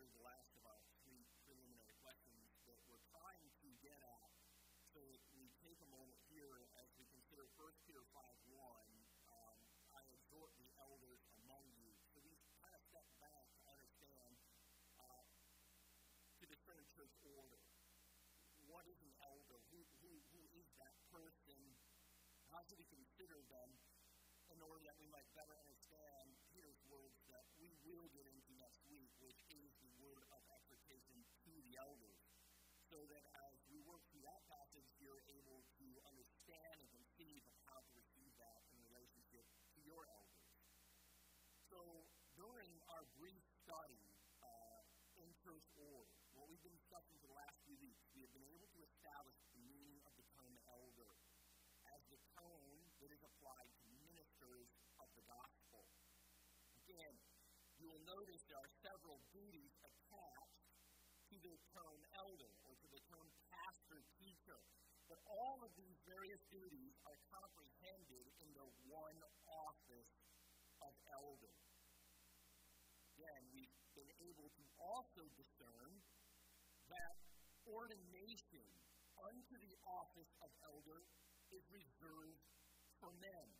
answer the last of our three preliminary questions that we're trying to get at. So if we take a moment here as we consider 1 Peter 5:1, I exhort the elders among you. So we kind of step back to understand, to discern church order. What is an elder? Who is that person? How should we consider them? In order that we might better understand Peter's words that we will get into next week, which is the word of exhortation to the elders, so that as we work through that passage, you're able to understand and conceive of how to receive that in relationship to your elders. So during our brief study in church order, what we've been discussing for the last few weeks, we have been able to establish the meaning of the term elder as the term that is applied to of the gospel. Again, you will notice there are several duties attached to the term elder or to the term pastor, teacher, but all of these various duties are comprehended in the one office of elder. Again, we've been able to also discern that ordination unto the office of elder is reserved for men.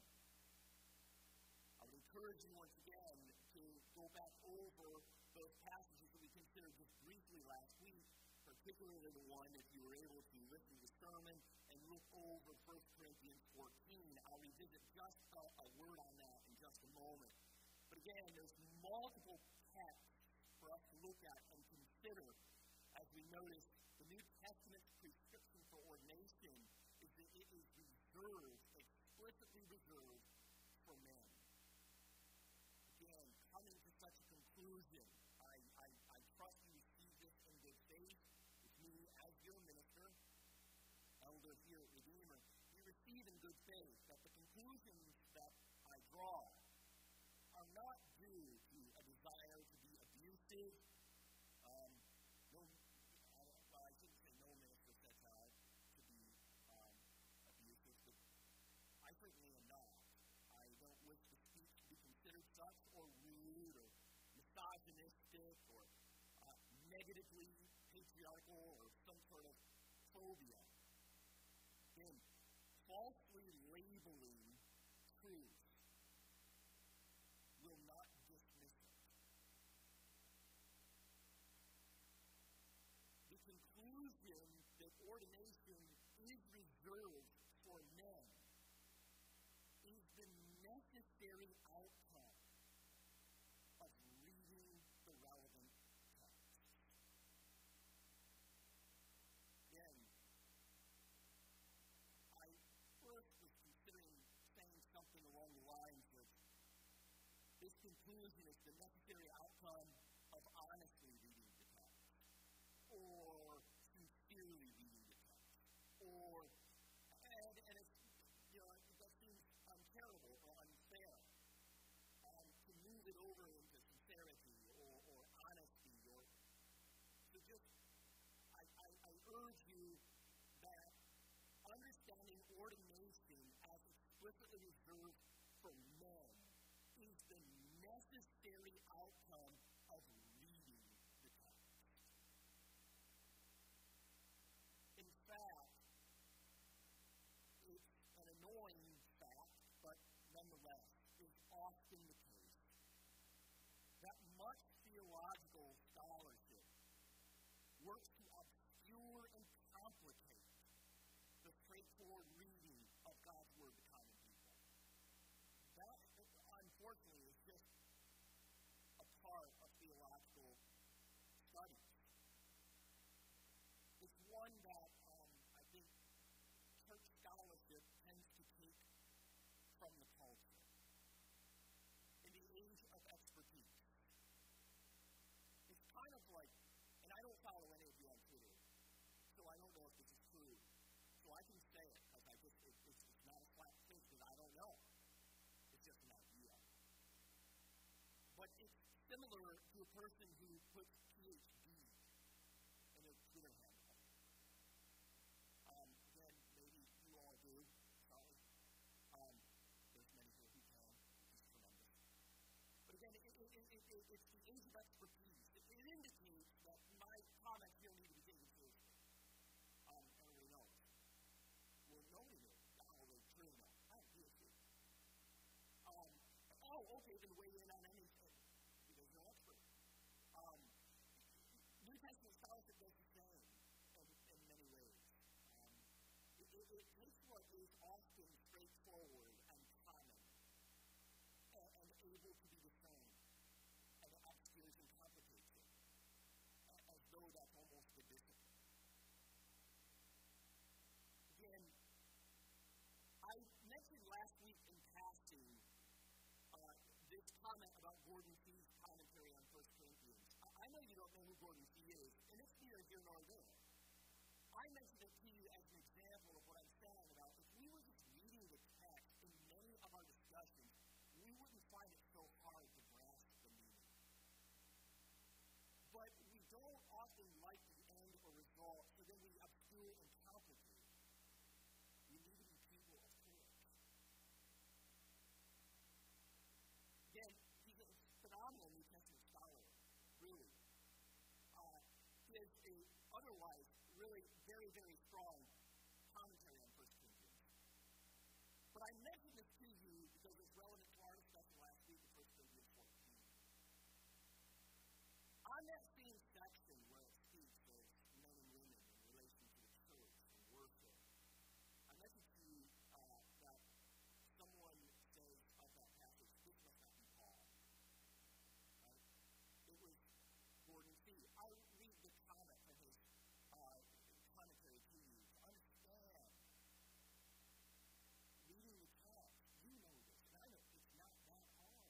I encourage you once again to go back over those passages that we considered just briefly last week, particularly the one, if you were able to listen to the sermon, and look over 1 Corinthians 14. I'll revisit just a word on that in just a moment. But again, there's multiple texts for us to look at and consider as we notice the New Testament's prescription for ordination is that it is reserved, explicitly reserved, for men. Such a conclusion. I trust you receive this in good faith with me as your minister, elder here at Redeemer. You receive in good faith that the conclusions that I draw are not due to a desire to be abusive. I shouldn't say no minister sets out to be abusive, but I certainly am not. I don't wish the speech to be considered such or rude or misogynistic or negatively patriarchal or some sort of phobia. Then, falsely labeling truth will not dismiss it. The conclusion that ordination is reserved for men is the necessary outcome of reading the relevant text. Again, I first was considering saying something along the lines of this conclusion is the necessary outcome of honestly reading the text, or sincerely reading the text, or and it's that seems unbearable or unfair. To move it over into sincerity or honesty, or to just, I urge you that understanding ordination as explicitly reserved for men is the necessary outcome of reading the text. In fact, it's an annoying fact, but nonetheless, is often the case that much theological scholarship works to obscure and complicate the straightforward reading of God's Word to common people. That, unfortunately, is just a part of theological studies. It's one that I think church scholarship tends to take from the culture. In the age of expertise, it's kind of like, and I don't follow any of you on Twitter, so I don't know if this is true, so I can say it, because it's not a flat thing, because I don't know. It's just an idea. But it's similar to a person who puts PhD in their Twitter handle. Again, maybe you all do, probably. There's many people who can. It's tremendous. But again, it's the age of expertise. It indicates product you'll need to be taken seriously. Everybody knows. Well, nobody knew. God always truly knows. I don't feel it. Okay, they weigh in on anything. There's no expert. New Testament scholarship does the same in many ways. It takes what is often straightforward and common and able to be discerned, and it obscures and complicates it, as though that's almost the discipline. Again, I mentioned last week in passing this comment about Gordon Fee's commentary on 1 Corinthians. I know you don't know who Gordon Fee is, and it's neither here nor there. I mentioned it to you as an example of what I'm saying about if we were just reading the text in many of our discussions, we wouldn't find it so hard to grasp the meaning. But we don't often like the end or result, so then we obscure and complicate. We need to be people of courage. Again, he's a phenomenal New Testament scholar, really. He is a otherwise really very, very strong commentary on 1 Corinthians. But I mentioned this to you because it's relevant to our discussion last week in 1 Corinthians 14. On that same section where it speaks of men and women in relation to the church and worship, I mentioned to you that someone says of that passage, this must not be Paul. Right? It was Gordon Fee. I read the comment from his commentary to you to understand reading the text. You know this, and I know it's not that hard.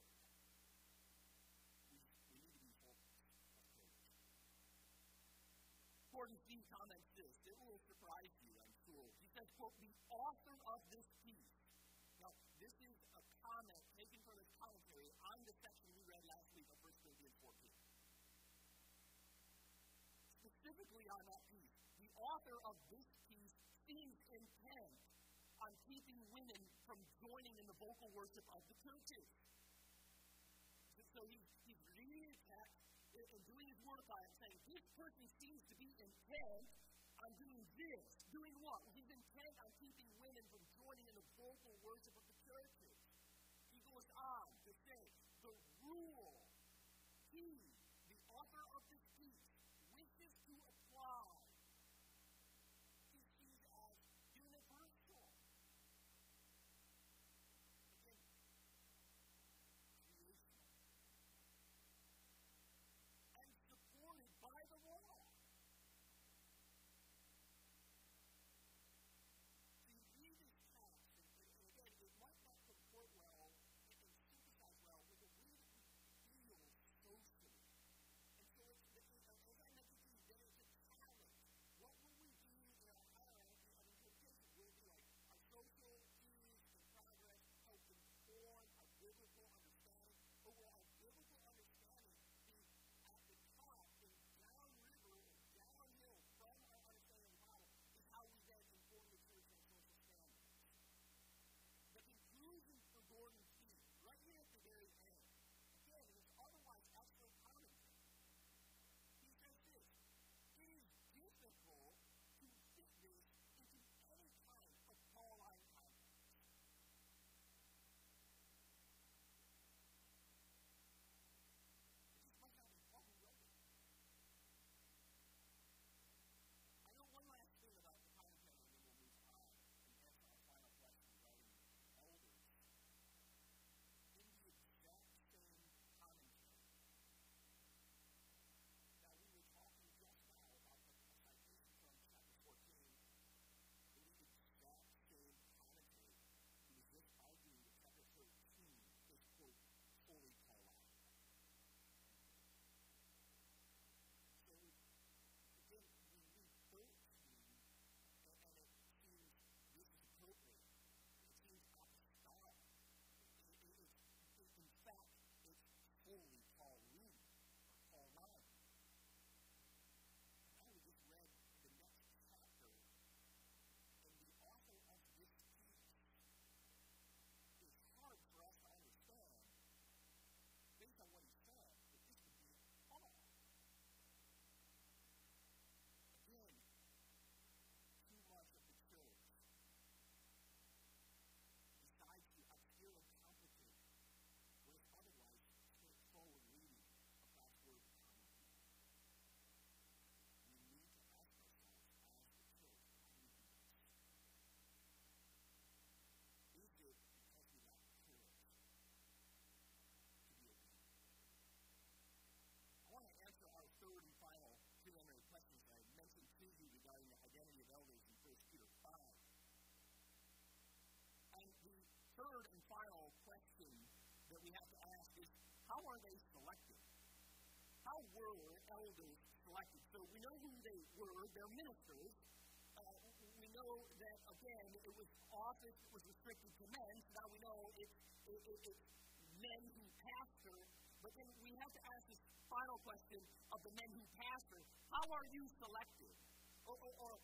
We need to be focused on courage. Gordon Fee comments this. It will surprise you, I'm sure. He says, quote, the author of this piece. Now, this is a comment taken from his commentary on the section we read last week of 1 Corinthians 14. Specifically on that piece, the author of this piece seems intent on keeping women from joining in the vocal worship of the churches. So he's reading the text and doing his word by it, saying, this person seems to be intent on doing this. Doing what? He's intent on keeping women from joining in the vocal worship of the churches. He goes on to say, the rule he, the author of this piece, wishes to apply is seen as universal. Again, creational. And supported by the law. To read this text, and again, it might not support well and synthesize well with the way that we feel socially. So it's, as I mentioned to you, there is a challenge third and final question that we have to ask is, how are they selected? How were elders selected? So we know who they were, they're ministers. We know that, again, it was office that was restricted to men, so now we know it's men who pastor. But then we have to ask this final question of the men who pastor. How are you selected? Or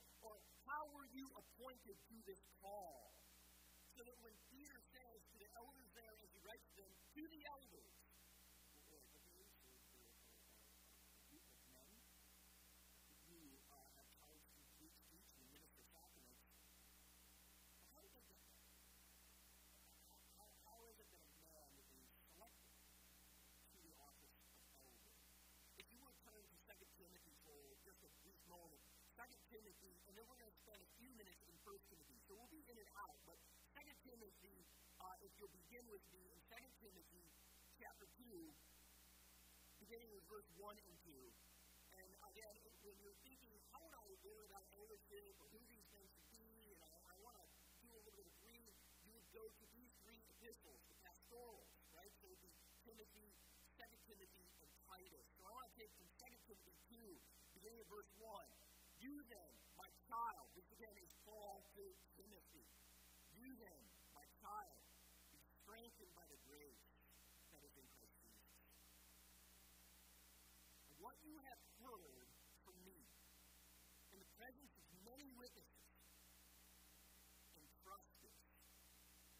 how were you appointed to this call? So that when Peter says to the elders there as he writes to them, to the elders, moment, 2 Timothy, and then we're going to spend a few minutes in 1 Timothy. So we'll be in and out, but 2 Timothy, if you'll begin with me, in 2 Timothy chapter 2, beginning with verse 1 and 2. And again, when you're thinking, how would I learn about ownership or who these things to be, and I want to do a little bit of reading, you would go to these three epistles, the pastorals, right? So it would be Timothy, 2 Timothy, and Titus. So I want to take from 2 Timothy 2, beginning of verse 1, you then, my child, this again is Paul to Timothy, you then, my child, be strengthened by the grace that is in Christ Jesus. And what you have heard from me, in the presence of many witnesses, entrust this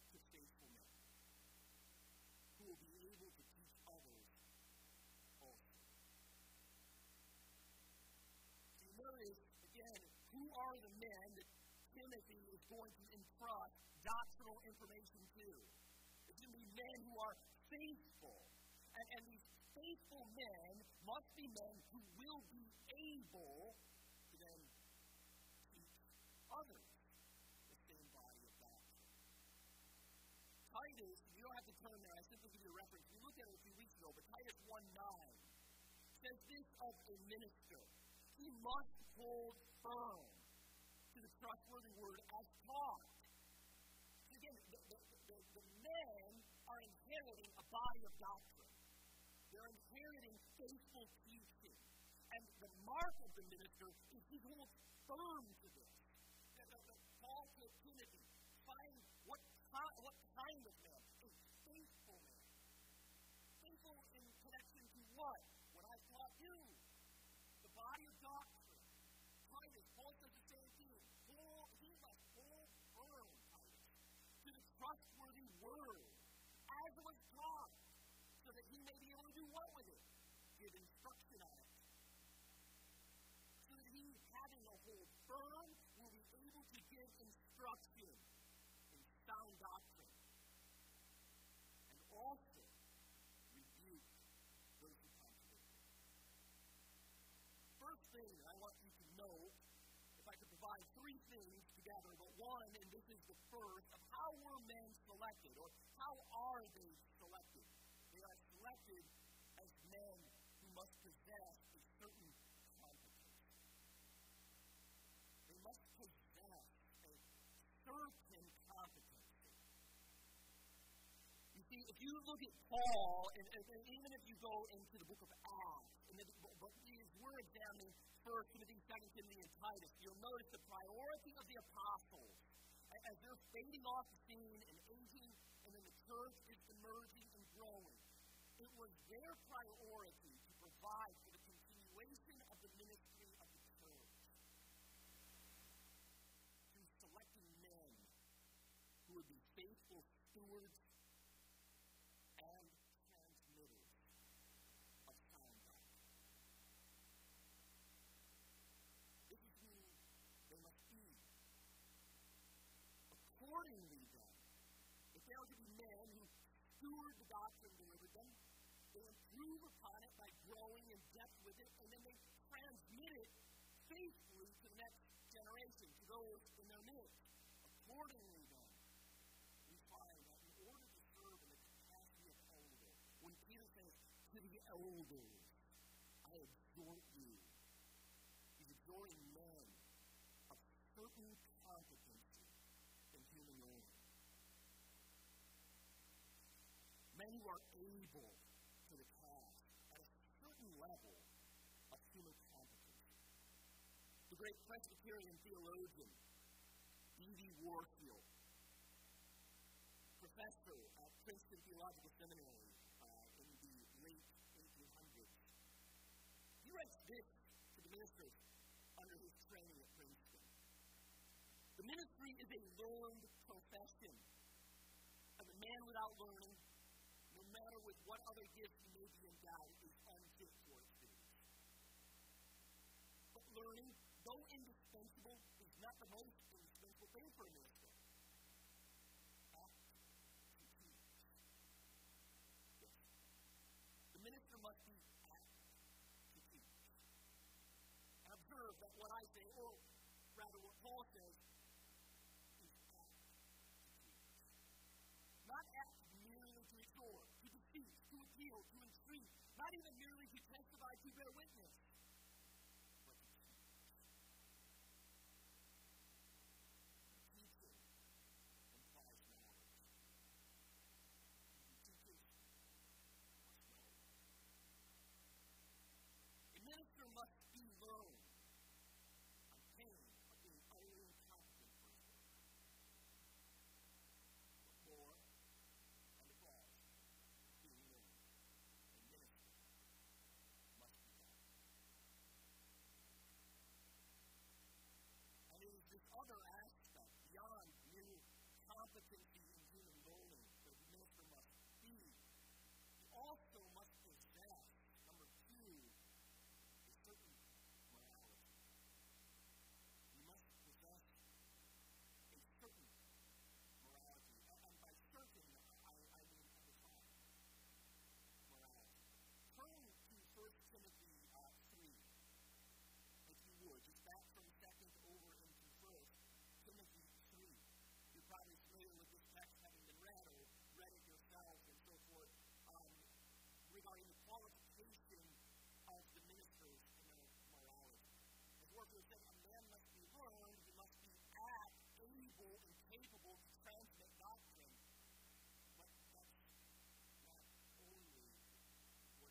to faithful men, who will be able to teach others. Notice, again, who are the men that Timothy is going to entrust doctrinal information to? It's going to be men who are faithful. And these faithful men must be men who will be able to then teach others the same body of doctrine. Titus, you don't have to turn there, I simply give you a reference. We looked at it a few weeks ago, but Titus 1:9 says this of a minister. He must hold firm to the trustworthy word as taught. So again, the men are inheriting a body of doctrine. They're inheriting faithful teaching. And the mark of the minister is he holds firm to this. Paul told Timothy, find what kind of man is faithful man. Faithful in connection to what? What I taught you. Body of doctrine. Titus, Paul says the same thing. He must hold firm, Titus, to the trustworthy word, as it was taught, so that he may be able to do what with it? Give instruction on it. So that he, having a hold firm, will be able to give instruction in sound doctrine. And also, I want you to know, if I could provide three things together, but one, and this is the first, of how were men selected, or how are they selected? They are selected as men who must possess a certain competence. They must possess a certain competence. You see, if you look at Paul, and even if you go into the book of Acts, but as we're examining 1 Timothy, 2 Timothy, and Titus, you'll notice the priority of the apostles as they're fading off the scene and aging, and then the church is emerging and growing. It was their priority to provide for the continuation of the ministry of the church through selecting men who would be faithful stewards and transmitters. Accordingly, then, if there are to be men who steward the doctrine delivered them, they improve upon it by growing in depth with it, and then they transmit it faithfully to the next generation, to those in their midst. Accordingly, then, we find that in order to serve in the capacity of elder, when Peter says, to the elders, I exhort you, he's exhorting men of certain competence. Human order. then you are able to the task at a certain level of human competency. The great Presbyterian theologian, E.D. Warfield, professor at Princeton Theological Seminary in the late 1800s, he writes this to the ministers under his training at Princeton. The ministry is a learned profession. And the man without learning, no matter with what other gifts he may be endowed, is unfit for its duties. But learning, though indispensable, is not the most indispensable thing for a minister. Act to teach. Yes. The minister must be apt to teach. And observe that what I say, or rather what Paul says, not apt merely to exhort, to deceive, to appeal, to entreat, not even merely to testify, to bear witness, but to teach. Teaching implies knowledge. Teaching must know. A minister must be learned on pain of being utterly incompetent for his work. But more, this other aspect beyond mere competency in human learning that the minister must be, he also must possess, number two, a certain morality. He must possess a certain morality. And by certain, I mean at the time. Morality. Turn to 1 Timothy 3, if you would. Just back from 2nd over in 3. You're probably familiar with this text, having been read or read it yourself and so forth, regarding the qualification of the ministers and their morality. As Warfield said, a man must be learned, he must be apt, able, and capable to transmit doctrine. But that's not only what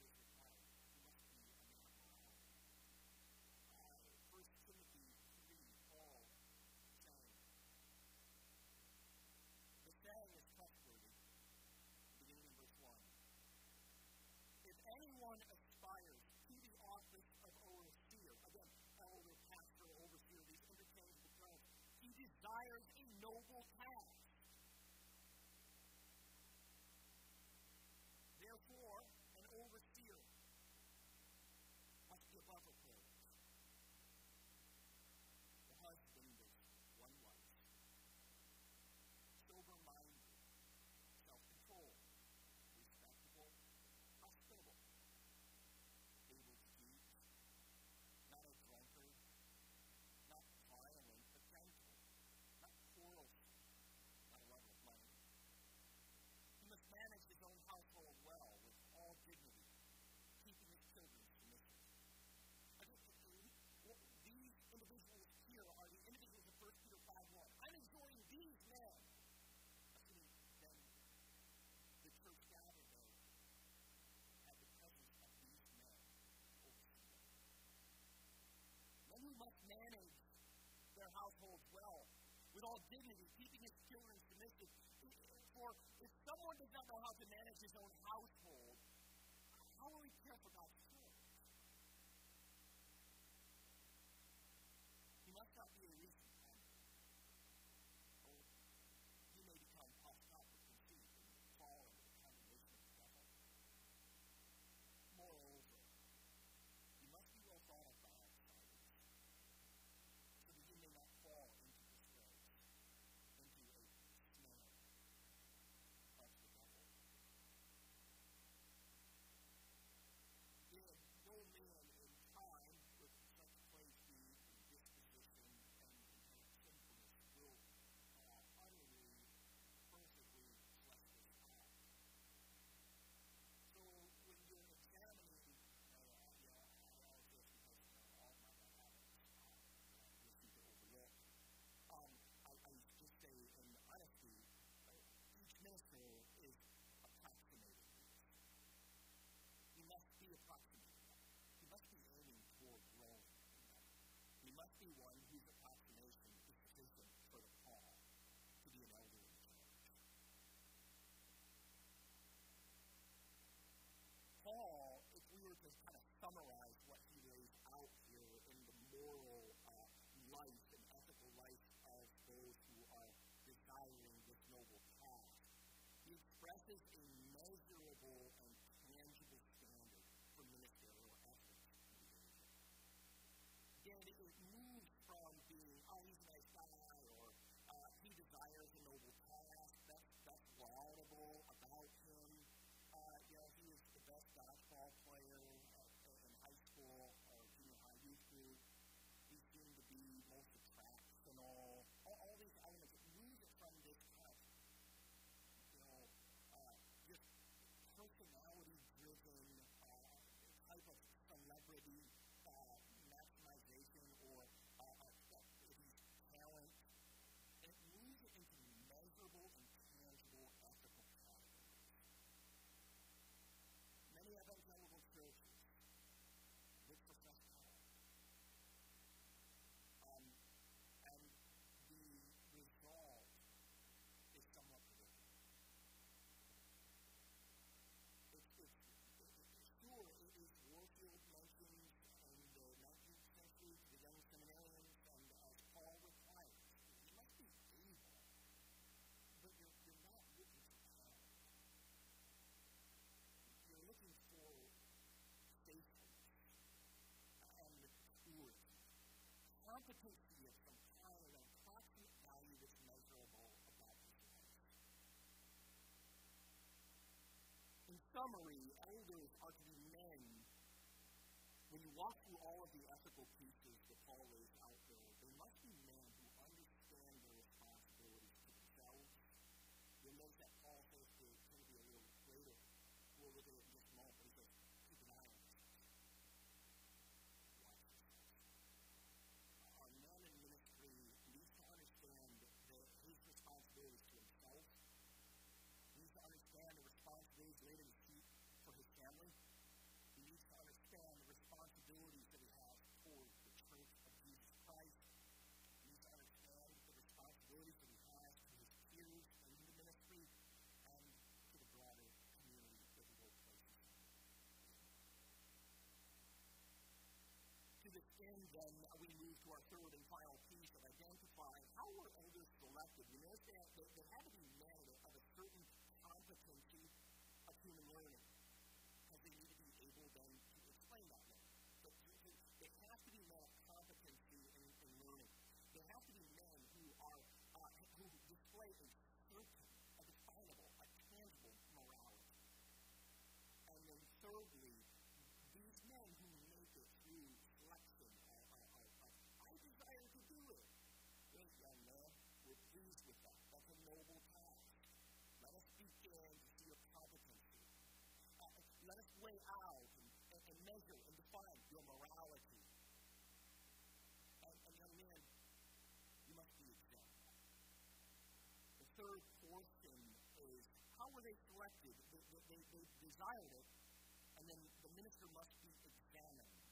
is required. He must be a man of morality. 1 Timothy 3, Paul. The saying is trustworthy, beginning in verse 1. If anyone aspires to the office of overseer, again, elder, pastor, overseer, these interchangeable terms, he desires a noble task. Therefore, an overseer must be above reproach, the husband of one wife, sober-minded, self-controlled, respectable, hospitable, able to teach, not a drunkard, not violent, but gentle, not quarrelsome, not a lover of money. He must manage his own household well with all dignity, keeping his children submissive. These individuals here are the individuals of 1 Peter 5:1. I'm exhorting these men. Assuming then the church gathered there had the presence of these men overseeing them. Men who must manage their households well, with all dignity, keeping his children submissive. For if someone does not know how to manage his own household, how will he care for God's children? He must not be a recent convert, or he may become puffed up with conceit and fall into the condemnation of the devil. Moreover, he must be well thought of by outsiders, so that he may not fall into disgrace, into a snare of the devil. must be one whose approximation is sufficient for the call to be an elder in the church. Paul, if we were to kind of summarize what he lays out here in the moral life and ethical life of those who are desiring this noble task, he expresses a measurable and tangible standard for ministerial efforts. And it moves from being, oh, he's a nice guy, or he desires a noble task, that's laudable about him, he is the best basketball player in high school or junior high youth group, he seemed to be most attractive and all these elements. It moves it from this kind of, just personality-driven type of celebrity maximization or his talent, and it moves it into measurable and tangible ethical categories. Many evangelical churches look for such talent, and the result is somewhat predictable. Sure, it is Warfield mentioned in the 19th century to the young seminarians, and as Paul requires, you must be able, but you're not looking for talent. You're looking for faithfulness and maturity, competency of some kind, and approximate value that's measurable about this life. In summary, elders are to be men. When you walk through all of the ethical pieces that Paul lays out there, they must be men who understand their responsibilities to themselves. You'll notice that Paul says to Timothy a little later, we'll look at it in just a moment, but he says, keep an eye on yourself. Watch yourself. Our men in ministry needs to understand his responsibilities to himself, needs to understand the responsibilities laid in his feet for his family. He needs to understand the responsibilities that he has toward the Church of Jesus Christ. He needs to understand the responsibilities that he has to his peers and the ministry and to the broader community that the Lord places in. To this end, then, we move to our third and final piece of identifying how were elders selected. You notice they had to be men of a certain competency of human learning, because they need to be able then to explain that learning. So they have to be men of competency in learning. They have to be men who display a certain, a definable, a tangible morality. And then thirdly, these men who make it through selection are I desire to do it. Those young men were pleased with that. That's a noble task. Let us begin to see your competency. Let us weigh out and measure and define your morality. And young men, you must be exempt. The third portion is how were they selected? They desired it, and then the minister must be examined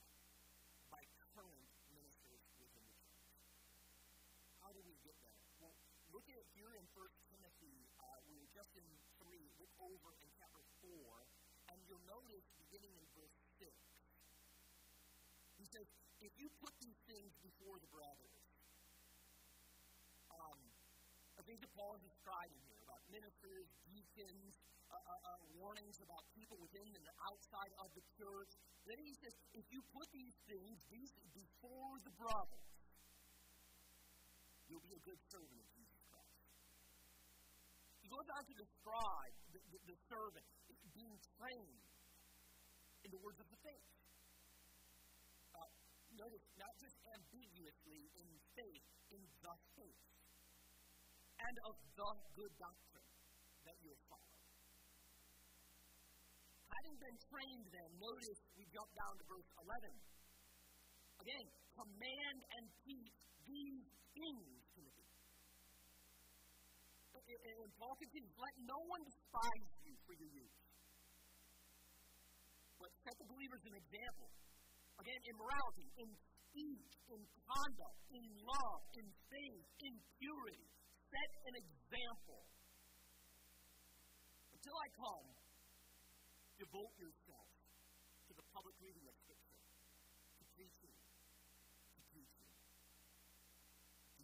by current ministers within the church. How do we get that? Well, look at it here in 1 Timothy. We were just in 3. Look over in chapter 4. And you'll notice, beginning in verse 6, he says, if you put these things before the brothers, I think that Paul is describing here about ministers, deacons, warnings about people within and outside of the church. Then he says, if you put these things before the brothers, you'll be a good servant of Jesus Christ. He goes on to describe the servant being trained in the words of the faith. Notice, not just ambiguously in faith, in the faith, and of the good doctrine that you have followed. Having been trained then, notice we jump down to verse 11. Again, command and teach these things, Timothy. And Paul continues, let no one despise you for your youth, but set the believers an example. Again, in morality, in peace, in conduct, in love, in faith, in purity. Set an example. Until I come, devote yourself to the public reading of Scripture, to preaching, to teaching.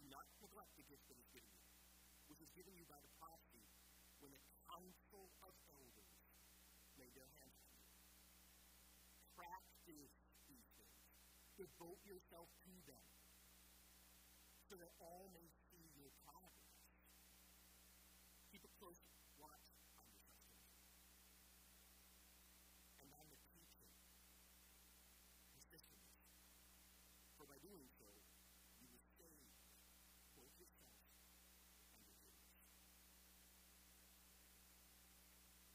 Do not neglect the gift that is given you, which is given you by the prophecy when the council of elders laid their hands on you. Practice these things. Devote yourself to them, so that all may see your progress. Keep a close watch on yourself. For by doing so, you will save both yourself and your hearers.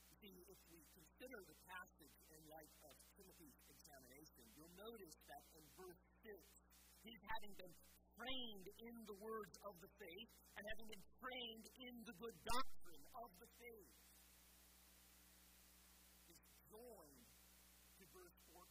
You see, if we consider the passage in light of Timothy's examination, you'll notice that in verse 6, he's having been trained in the words of the faith and having been trained in the good doctrine of the faith. It's joined to verse 14.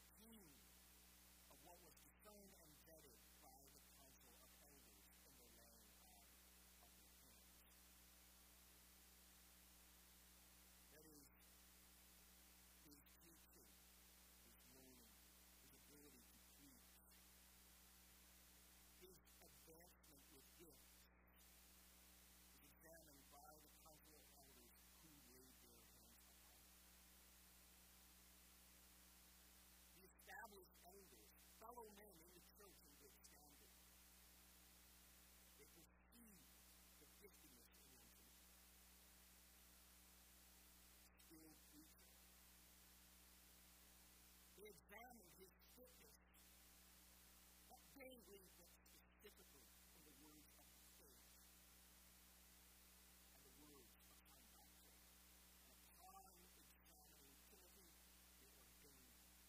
Examine his fitness, not vaguely but specifically from the words of the faith and the words of sound doctrine. And upon examining Timothy, they were ordained with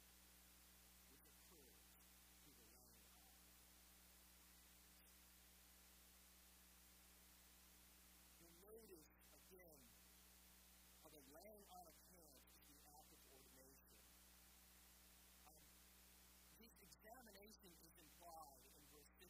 a prayer to the Lamb of God. You'll notice again how the laying on of hands is the act of ordination. Examination is implied in verse 6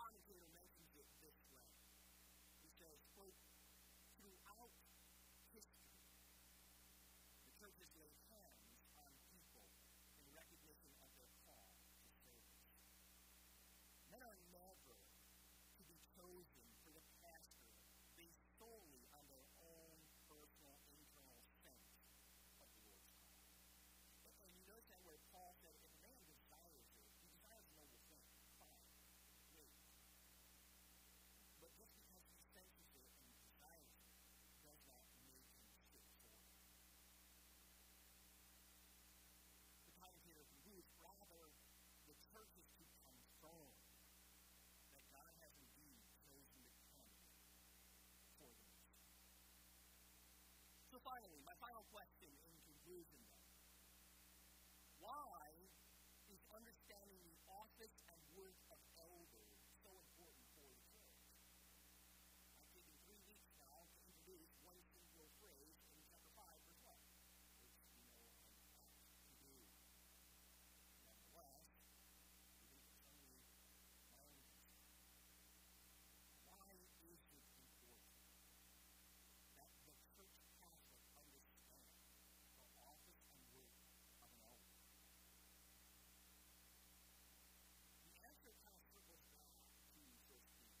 commentator mentions it this way. He says, quote, throughout history, the church has laid hands on people in recognition of their call to service. Men are never to be chosen for the pastor based solely on their own personal internal sense of the Lord's call. And you notice that where Paul said, if a man desires it, he desires noble things. But just because he senses it and desires it does not make him fit for it. The commentator concludes, rather, the church is to confirm that God has indeed chosen to come for them. So finally, my final question in conclusion, though. Why is understanding the office and work of elder so important for the church? I've taken 3 weeks now to introduce one single phrase in chapter 5, verse 1, which you know I'm about to do. Nonetheless, even for some reason, my own concern. Why is it important that the church Catholic understands the office and work of an elder? It kind of circles back to 1 Peter, where he's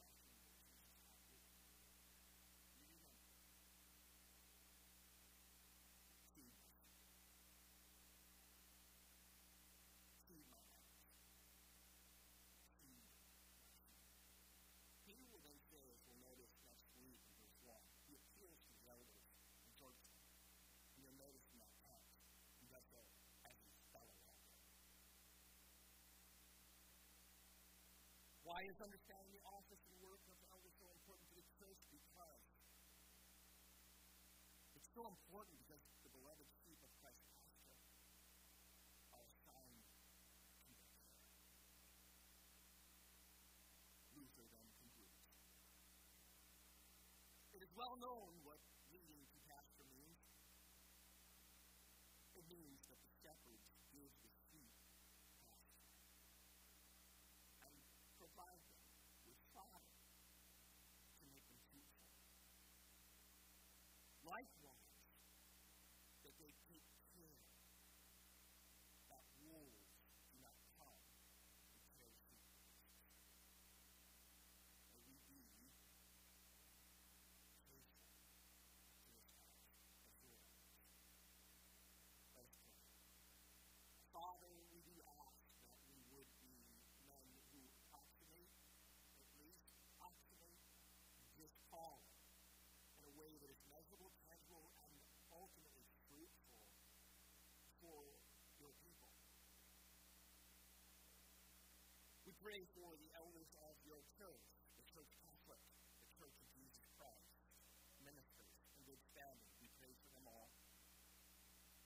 talking about by going back into the Gospels and the discussion that Jesus had with them. You remember, see my hands. Peter will then say, as we'll notice next week in verse 1, he appeals to the elders in Georgetown. And you'll notice in that text, he does so as his fellow elder. Why is understanding the office and work of the elder so important to the church? Because it's so important because the beloved sheep of Christ's pasture are assigned to their care. Luther then concludes. It is well known what leading to pasture means. It means that the shepherds give the sheep pasture and provide them with fodder to make them fruitful. Likewise, that they take care that wolves do not come and tear sheep. May we be faithful to this house as your elders. Let us pray. Father, we do ask that we would be men who at least oxidate this call in a way that is measurable, tangible, and ultimately fruitful for your people. We pray for the elders of your church, the Church Catholic, the Church of Jesus Christ, ministers and good standing. We pray for them all,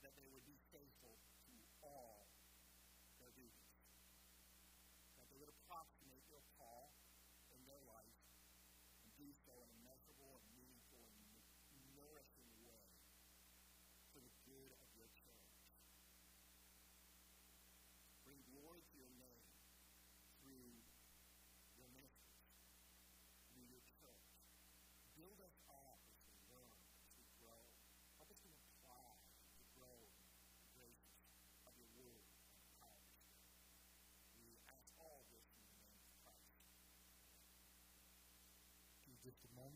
that they would be faithful to all their duties, that they would approximate your call in their life and do so in a measurable and meaningful and nourishing way for the good of your church. Bring glory to your name through your ministers, through your church. Build us up as we learn, as we grow. Help us to apply, to grow the graces of your word and the power of your spirit. We ask all this in the name of Christ. In just a moment.